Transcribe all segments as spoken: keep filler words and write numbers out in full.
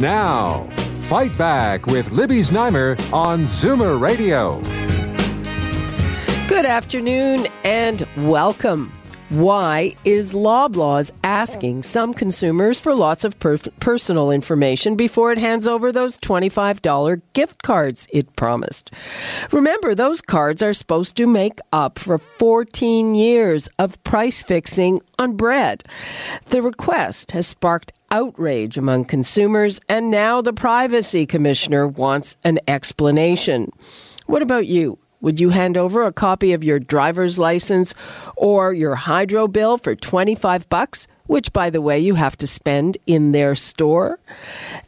Now, Fight Back with Libby Znaimer on Zoomer Radio. Good afternoon and welcome. Why is Loblaws asking some consumers for lots of per- personal information before it hands over those twenty-five dollars gift cards it promised? Remember, those cards are supposed to make up for fourteen years of price fixing on bread. The request has sparked outrage among consumers, and now the Privacy Commissioner wants an explanation. What about you? Would you hand over a copy of your driver's license or your hydro bill for twenty-five bucks, which, by the way, you have to spend in their store?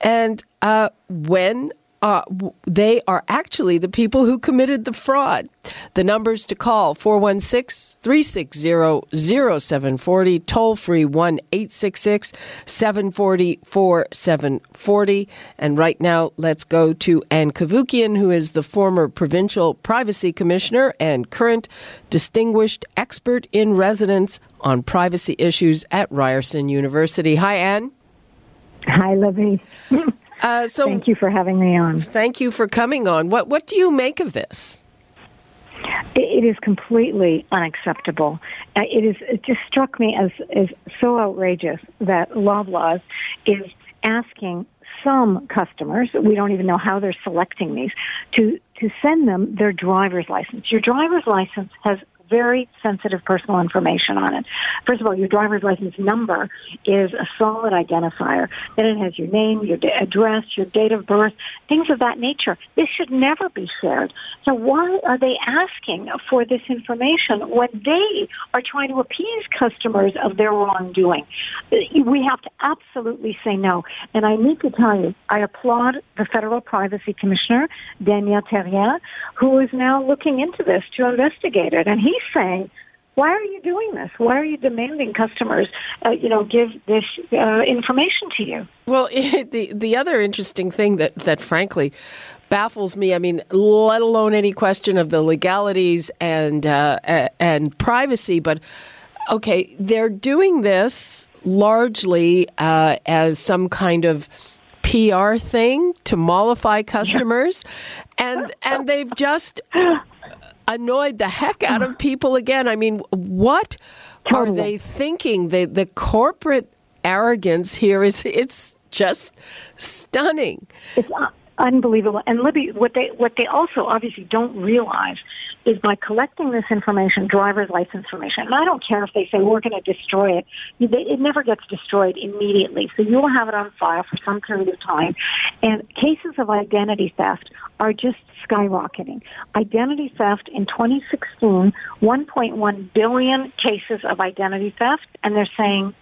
And uh, when uh, they are actually the people who committed the fraud. The numbers to call, four one six, three six zero, zero seven four zero, toll-free one eight six six, seven four zero, four seven four zero. And right now, let's go to Ann Cavoukian, who is the former Provincial Privacy Commissioner and current Distinguished Expert in Residence on Privacy Issues at Ryerson University. Hi, Ann. Hi, Libby. uh, so, thank you for having me on. Thank you for coming on. What, what do you make of this? It is completely unacceptable. It is it just struck me as, as so outrageous that Loblaws is asking some customers, we don't even know how they're selecting these, to, to send them their driver's license. Your driver's license has very sensitive personal information on it. First of all, your driver's license number is a solid identifier. Then it has your name, your address, your date of birth, things of that nature. This should never be shared. So why are they asking for this information when they are trying to appease customers of their wrongdoing? We have to absolutely say no. And I need to tell you, I applaud the Federal Privacy Commissioner, Daniel Therrien, who is now looking into this to investigate it. And he saying, why are you doing this? Why are you demanding customers, uh, you know, give this uh, information to you? Well, it, the the other interesting thing that, that frankly baffles me, I mean, let alone any question of the legalities and uh, and privacy, but okay, they're doing this largely uh, as some kind of P R thing to mollify customers, and and they've just annoyed the heck out of people again. I mean, what are they thinking? The, the corporate arrogance here is, it's just stunning. It's unbelievable. And Libby, what they what they also obviously don't realize is by collecting this information, driver's license information, and I don't care if they say we're going to destroy it, it never gets destroyed immediately. So you will have it on file for some period of time. And cases of identity theft are just skyrocketing. Identity theft in twenty sixteen, one point one billion cases of identity theft, and they're saying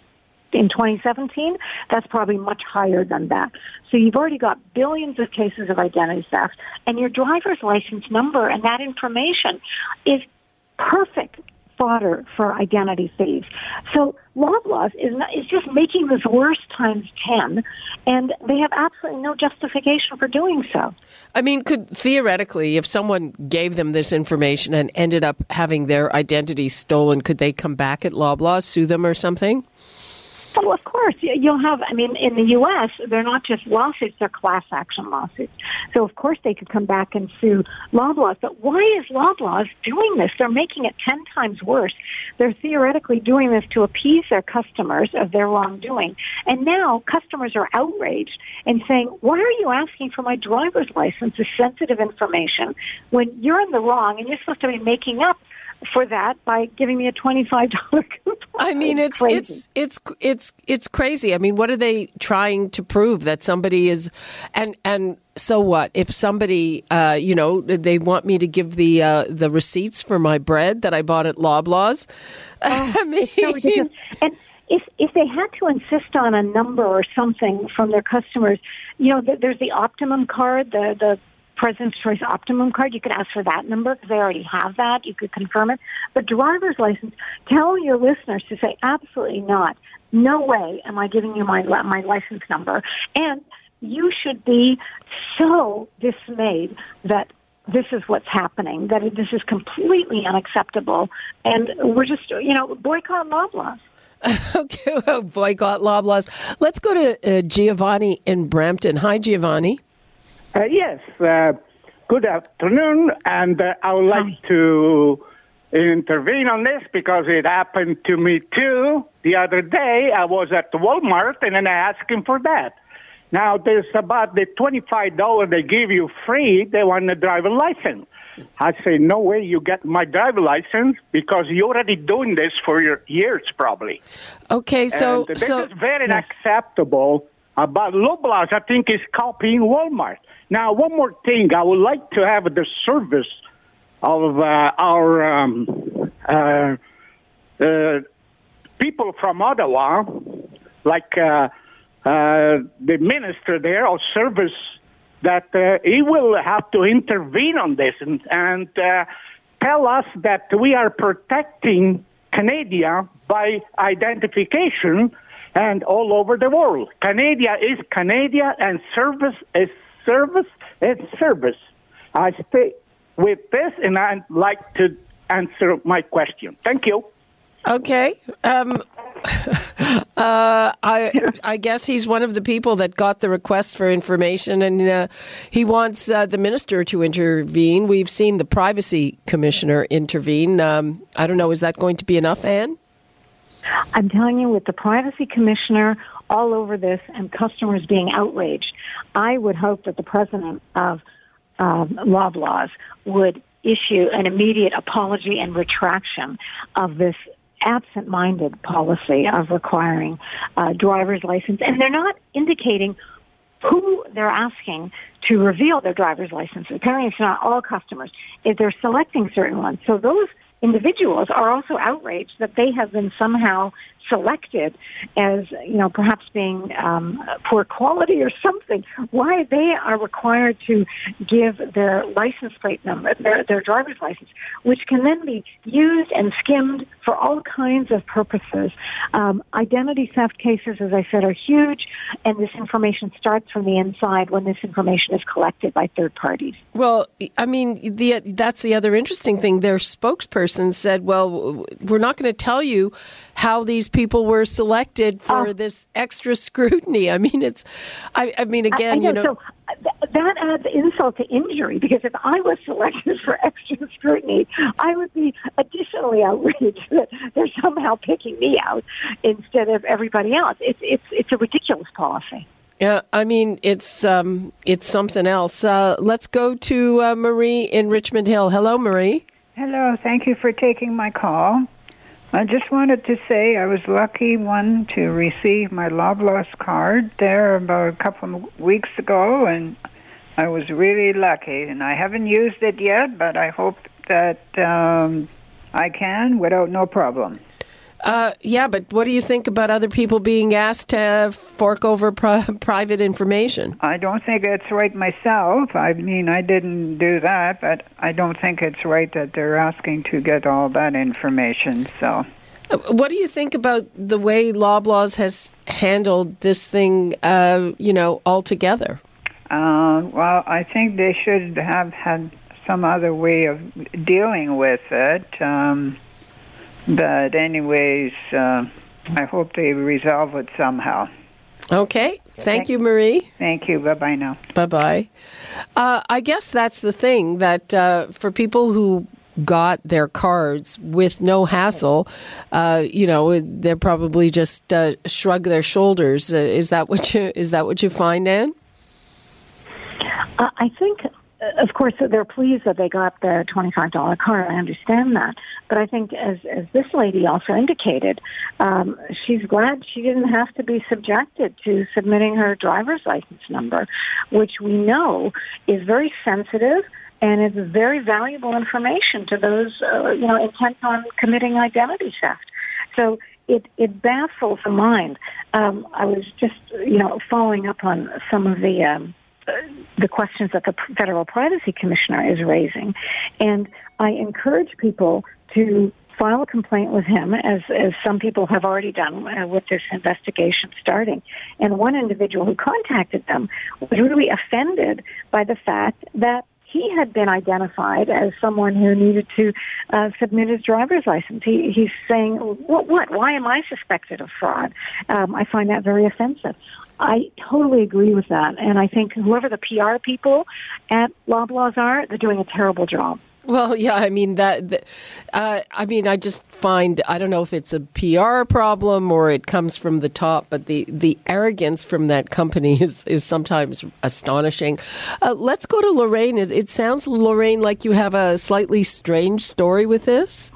in twenty seventeen, that's probably much higher than that. So you've already got billions of cases of identity theft, and your driver's license number and that information is perfect fodder for identity thieves. So Loblaws is, not, is just making this worse times ten, and they have absolutely no justification for doing so. I mean, could theoretically, if someone gave them this information and ended up having their identity stolen, could they come back at Loblaws, sue them or something? Oh, of course. You'll have, I mean, in the U S, they're not just lawsuits, they're class action lawsuits. So, of course, they could come back and sue Loblaws. But why is Loblaws doing this? They're making it ten times worse. They're theoretically doing this to appease their customers of their wrongdoing. And now customers are outraged and saying, why are you asking for my driver's license, this sensitive information, when you're in the wrong and you're supposed to be making up for that by giving me a twenty-five dollars coupon? I mean, it's it's it's it's it's crazy. I mean, what are they trying to prove? That somebody is, and and so what? If somebody, uh, you know, they want me to give the uh, the receipts for my bread that I bought at Loblaws. Oh, I mean, so ridiculous. And if if they had to insist on a number or something from their customers, you know, there's the Optimum card, the the President's Choice Optimum card. You could ask for that number because they already have that. You could confirm it. But driver's license, tell your listeners to say, absolutely not. No way am I giving you my my license number. And you should be so dismayed that this is what's happening, that this is completely unacceptable. And we're just, you know, boycott Loblaws. Okay, well, boycott Loblaws. Let's go to uh, Giovanni in Brampton. Hi, Giovanni. Uh, yes, uh, good afternoon, and uh, I would like Hi. to intervene on this because it happened to me too. The other day, I was at Walmart, and then I asked him for that. Now, there's about the twenty-five dollars they give you free, they want a driver's license. I say, no way you get my driver's license because you're already doing this for your years, probably. Okay, so... And this so, is very yeah. unacceptable about Loblaws. I think is copying Walmart. Now, one more thing. I would like to have the service of uh, our um, uh, uh, people from Ottawa, like... Uh, Uh, the minister there of service, that uh, he will have to intervene on this and, and uh, tell us that we are protecting Canada by identification and all over the world. Canada is Canada and service is service is service. I stay with this and I'd like to answer my question. Thank you. Okay. Um, uh, I I guess he's one of the people that got the request for information, and uh, he wants uh, the minister to intervene. We've seen the privacy commissioner intervene. Um, I don't know. Is that going to be enough, Anne? I'm telling you, with the privacy commissioner all over this and customers being outraged, I would hope that the president of um, Loblaws would issue an immediate apology and retraction of this absent-minded policy of requiring a driver's license. And they're not indicating who they're asking to reveal their driver's license. Apparently, it's not all customers. They're selecting certain ones. So those individuals are also outraged that they have been somehow selected as, you know, perhaps being um, poor quality or something. Why they are required to give their license plate number, their, their driver's license, which can then be used and skimmed for all kinds of purposes. Um, identity theft cases, as I said, are huge, and this information starts from the inside when this information is collected by third parties. Well, I mean, the, that's the other interesting thing. Their spokesperson said, well, we're not going to tell you how these people people were selected for uh, this extra scrutiny. I mean, it's, I, I mean, again, I, I know, you know. So th- that adds insult to injury, because if I was selected for extra scrutiny, I would be additionally outraged that they're somehow picking me out instead of everybody else. It's, it's, it's a ridiculous policy. Yeah, I mean, it's, um, it's something else. Uh, let's go to uh, Marie in Richmond Hill. Hello, Marie. Hello. Thank you for taking my call. I just wanted to say I was lucky one to receive my Loblaws card there about a couple of weeks ago, and I was really lucky. And I haven't used it yet, but I hope that um, I can without no problem. Uh, yeah, but what do you think about other people being asked to fork over pri- private information? I don't think it's right myself. I mean, I didn't do that, but I don't think it's right that they're asking to get all that information. So, what do you think about the way Loblaws has handled this thing, uh, you know, altogether? Uh, well, I think they should have had some other way of dealing with it. Um But anyways, uh, I hope they resolve it somehow. Okay. Thank you, Marie. Thank you. Bye-bye now. Bye-bye. Uh, I guess that's the thing, that uh, for people who got their cards with no hassle, uh, you know, they're probably just uh, shrug their shoulders. Uh, is that what you, is that what you find, Ann? Uh, I think... Of course, they're pleased that they got the twenty-five dollars card. I understand that. But I think, as, as this lady also indicated, um, she's glad she didn't have to be subjected to submitting her driver's license number, which we know is very sensitive, and it's very valuable information to those, uh, you know, intent on committing identity theft. So it, it baffles the mind. Um, I was just, you know, following up on some of the um, the questions that the Federal Privacy Commissioner is raising, and I encourage people to file a complaint with him, as, as some people have already done uh, with this investigation starting. And one individual who contacted them was really offended by the fact that he had been identified as someone who needed to uh, submit his driver's license. He, he's saying, what, what? Why am I suspected of fraud? Um, I find that very offensive. I totally agree with that. And I think whoever the P R people at Loblaws are, they're doing a terrible job. Well, yeah, I mean, that. Uh, I mean, I just find, I don't know if it's a P R problem or it comes from the top, but the, the arrogance from that company is, is sometimes astonishing. Uh, let's go to Lorraine. It, it sounds, Lorraine, like you have a slightly strange story with this.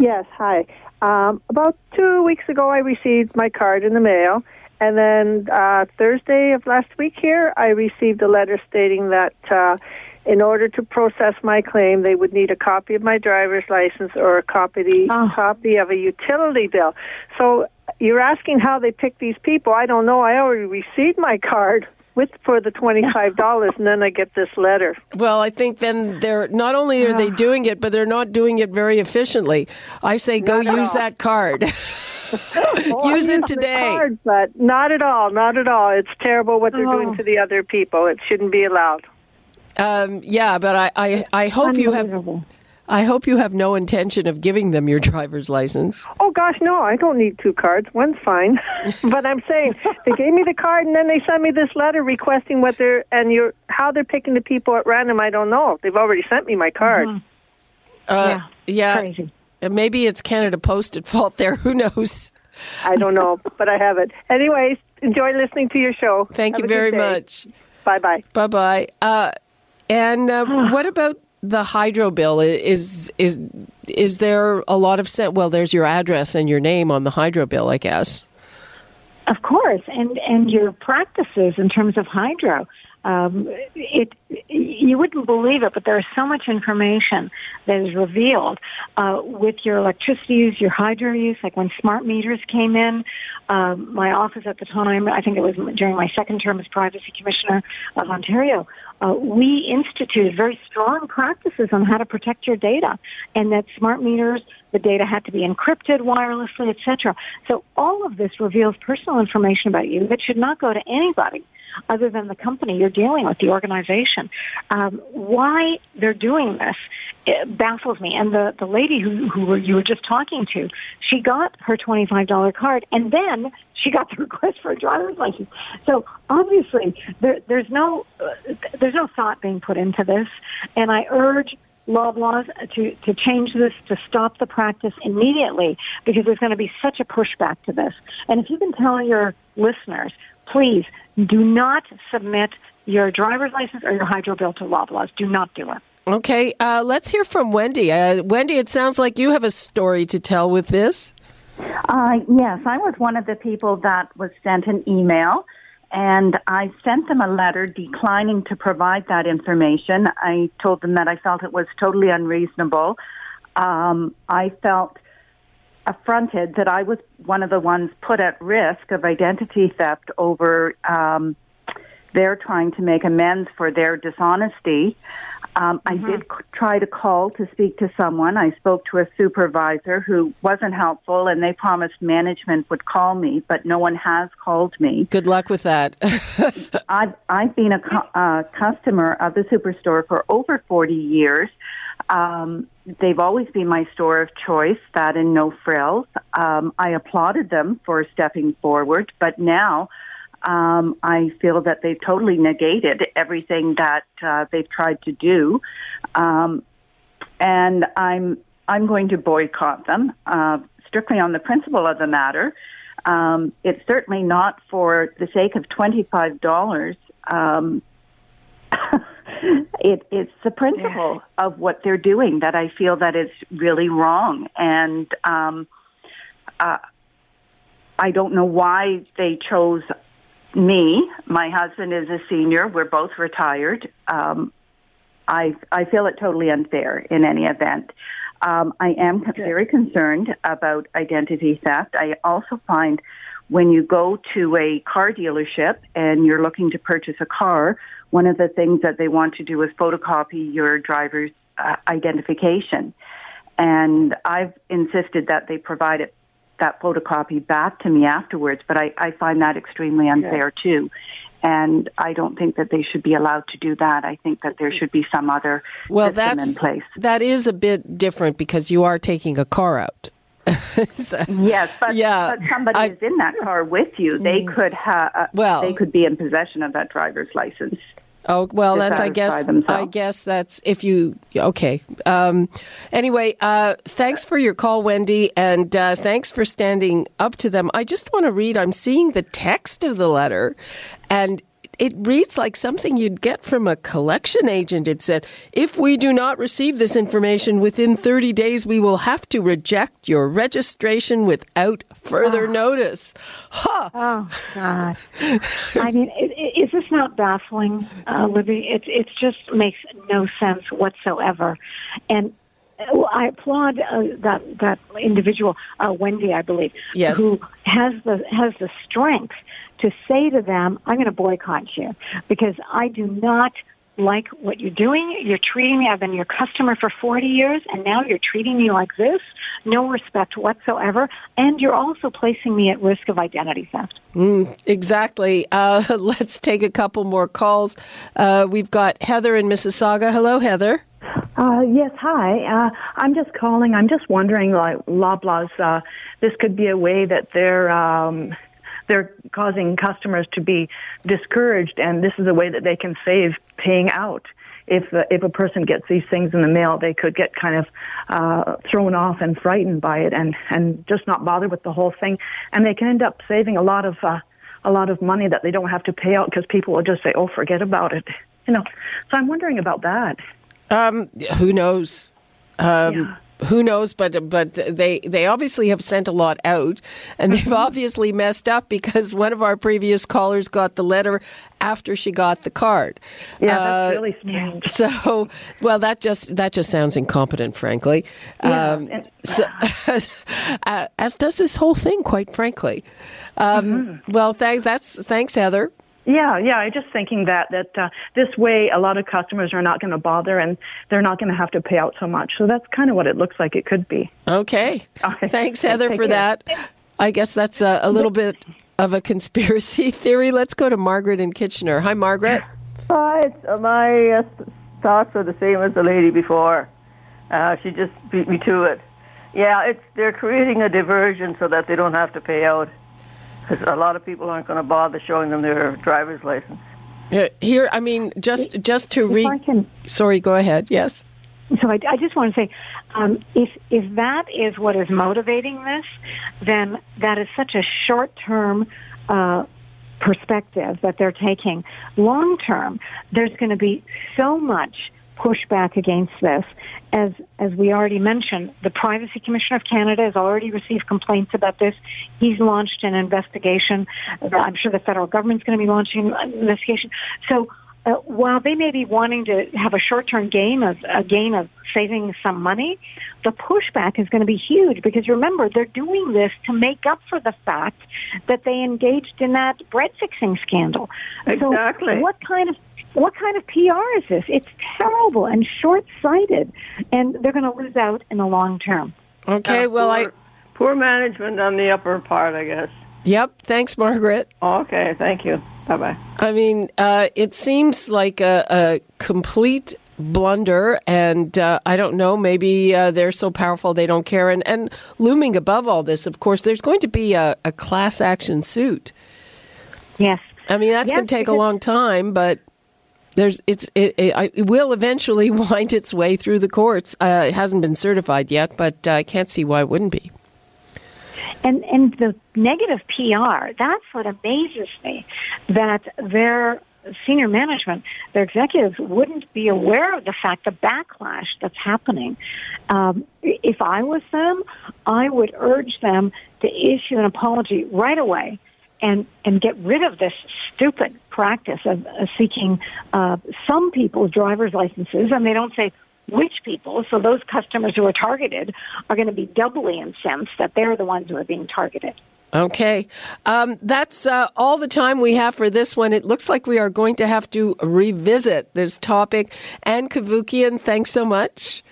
Yes, hi. Um, about two weeks ago, I received my card in the mail. And then uh, Thursday of last week here, I received a letter stating that uh, in order to process my claim, they would need a copy of my driver's license or a copy, oh. copy of a utility bill. So you're asking how they pick these people. I don't know. I already received my card with for the twenty-five dollars, and then I get this letter. Well, I think then they're not only are they doing it, but they're not doing it very efficiently. I say go not use that card. well, use it today. Card, but not at all. Not at all. It's terrible what they're oh. doing to the other people. It shouldn't be allowed. Um, yeah, but I, I, I hope you have I hope you have no intention of giving them your driver's license. Oh, gosh, no, I don't need two cards. One's fine. But I'm saying they gave me the card and then they sent me this letter requesting what they're and you're, how they're picking the people at random. I don't know. They've already sent me my card. Mm-hmm. Uh, yeah. yeah. Crazy. Maybe it's Canada Post at fault there. Who knows? I don't know, but I have it. Anyways, enjoy listening to your show. Thank have you very much. Bye-bye. Bye-bye. Uh, And uh, what about the hydro bill? Is is is there a lot of set? Well, there's your address and your name on the hydro bill, I guess. Of course, and and your practices in terms of hydro. Um, it you wouldn't believe it, but there is so much information that is revealed uh, with your electricity use, your hydro use. Like when smart meters came in, um, my office at the time, I think it was during my second term as Privacy Commissioner of Ontario, uh, we instituted very strong practices on how to protect your data, and that smart meters, the data had to be encrypted wirelessly, et cetera. So all of this reveals personal information about you that should not go to anybody other than the company you're dealing with, the organization. Um, why they're doing this it baffles me. And the, the lady who, who you were just talking to, she got her twenty-five dollars card, and then she got the request for a driver's license. So obviously, there, there's no uh, there's no thought being put into this, and I urge Loblaws to, to change this, to stop the practice immediately, because there's going to be such a pushback to this. And if you can tell your listeners, please do not submit your driver's license or your hydro bill to Loblaws. Do not do it. Okay, uh, let's hear from Wendy. Uh, Wendy, it sounds like you have a story to tell with this. Uh, yes, I was one of the people that was sent an email, and I sent them a letter declining to provide that information. I told them that I felt it was totally unreasonable. Um, I felt affronted that I was one of the ones put at risk of identity theft over um, their trying to make amends for their dishonesty. Um, mm-hmm. I did c- try to call to speak to someone. I spoke to a supervisor who wasn't helpful, and they promised management would call me, but no one has called me. Good luck with that. I've, I've been a cu- uh, customer of the Superstore for over forty years. Um, they've always been my store of choice, that and no frills. Um, I applauded them for stepping forward, but now um, I feel that they've totally negated everything that uh, they've tried to do, um, and I'm I'm going to boycott them uh, strictly on the principle of the matter. Um, it's certainly not for the sake of twenty-five dollars. Um, It, it's the principle yeah. of what they're doing that I feel that it's really wrong. And um, uh, I don't know why they chose me. My husband is a senior. We're both retired. Um, I, I feel it totally unfair in any event. Um, I am very concerned about identity theft. I also find when you go to a car dealership and you're looking to purchase a car, one of the things that they want to do is photocopy your driver's uh, identification. And I've insisted that they provide it, that photocopy back to me afterwards, but I, I find that extremely unfair yeah. too. And I don't think that they should be allowed to do that. I think that there should be some other well, system that's, in place. That is a bit different because you are taking a car out. so, yes, but, yeah, but somebody I, is in that car with you. They could ha- uh, well, they could be in possession of that driver's license. Oh well, that's I guess themselves. I guess that's if you okay. Um, anyway, uh, thanks for your call, Wendy, and uh, thanks for standing up to them. I just want to read. I'm seeing the text of the letter, and it reads like something you'd get from a collection agent. It said, if we do not receive this information within thirty days, we will have to reject your registration without further oh. notice. Huh. Oh, God. I mean, is this not baffling, uh, Libby? It, it just makes no sense whatsoever. And I applaud uh, that that individual, uh, Wendy, I believe, yes. who has the has the strength to say to them, I'm going to boycott you because I do not like what you're doing. You're treating me, I've been your customer for forty years, and now you're treating me like this. No respect whatsoever. And you're also placing me at risk of identity theft. Mm, exactly. Uh, let's take a couple more calls. Uh, we've got Heather in Mississauga. Hello, Heather. Uh, yes, hi. Uh, I'm just calling. I'm just wondering, like, Loblaws, uh, this could be a way that they're... Um, They're causing customers to be discouraged, and this is a way that they can save paying out. If uh, if a person gets these things in the mail, they could get kind of uh, thrown off and frightened by it, and, and just not bothered with the whole thing, and they can end up saving a lot of uh, a lot of money that they don't have to pay out because people will just say, "Oh, forget about it," you know. So I'm wondering about that. Um, who knows? Um, yeah. Who knows, but but they, they obviously have sent a lot out, and they've obviously messed up because one of our previous callers got the letter after she got the card. Yeah, uh, that's really strange. So, well, that just that just sounds incompetent, frankly. Yeah, um, and, so, uh, as does this whole thing, quite frankly. Um, mm-hmm. Well, thanks. That's thanks, Heather. Yeah, yeah. I'm just thinking that that uh, this way, a lot of customers are not going to bother, and they're not going to have to pay out so much. So that's kind of what it looks like it could be. Okay, right. Thanks, Heather, for that. I guess that's a, a little bit of a conspiracy theory. Let's go to Margaret in Kitchener. Hi, Margaret. Hi. Uh, my uh, thoughts are the same as the lady before. Uh, she just beat me to it. Yeah, it's they're creating a diversion so that they don't have to pay out. Because a lot of people aren't going to bother showing them their driver's license. Here, I mean, just just to read... Sorry, go ahead, yes. So I, I just want to say, um, if if that is what is motivating this, then that is such a short-term uh, perspective that they're taking. Long-term, there's going to be so much pushback against this. As as we already mentioned, the Privacy Commissioner of Canada has already received complaints about this. He's launched an investigation. I'm sure the federal government's going to be launching an investigation. So uh, while they may be wanting to have a short-term gain of a gain of saving some money, the pushback is going to be huge because, remember, they're doing this to make up for the fact that they engaged in that bread-fixing scandal. Exactly. So what kind of What kind of P R is this? It's terrible and short-sighted, and they're going to lose out in the long term. Okay, uh, well, poor, I... Poor management on the upper part, I guess. Yep, thanks, Margaret. Okay, thank you. Bye-bye. I mean, uh, it seems like a, a complete blunder, and uh, I don't know, maybe uh, they're so powerful they don't care. And, and looming above all this, of course, there's going to be a, a class action suit. Yes. I mean, that's yes, going to take because- a long time, but... There's, it's, it, it, it will eventually wind its way through the courts. Uh, it hasn't been certified yet, but uh, I can't see why it wouldn't be. And and the negative P R, that's what amazes me, that their senior management, their executives, wouldn't be aware of the fact, the backlash that's happening. Um, if I was them, I would urge them to issue an apology right away and, and get rid of this stupid practice of uh, seeking uh, some people's driver's licenses, and they don't say, which people, so those customers who are targeted, are going to be doubly incensed that they're the ones who are being targeted. Okay. Um, that's uh, all the time we have for this one. It looks like we are going to have to revisit this topic. Ann Cavoukian, thanks so much.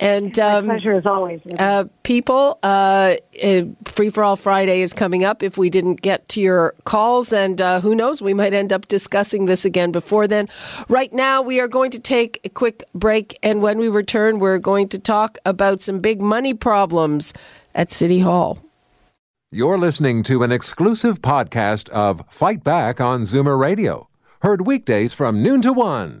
And um, my pleasure as always. Uh, people, uh, Free for All Friday is coming up if we didn't get to your calls. And uh, who knows, we might end up discussing this again before then. Right now, we are going to take a quick break. And when we return, we're going to talk about some big money problems at City Hall. You're listening to an exclusive podcast of Fight Back on Zoomer Radio. Heard weekdays from noon to one.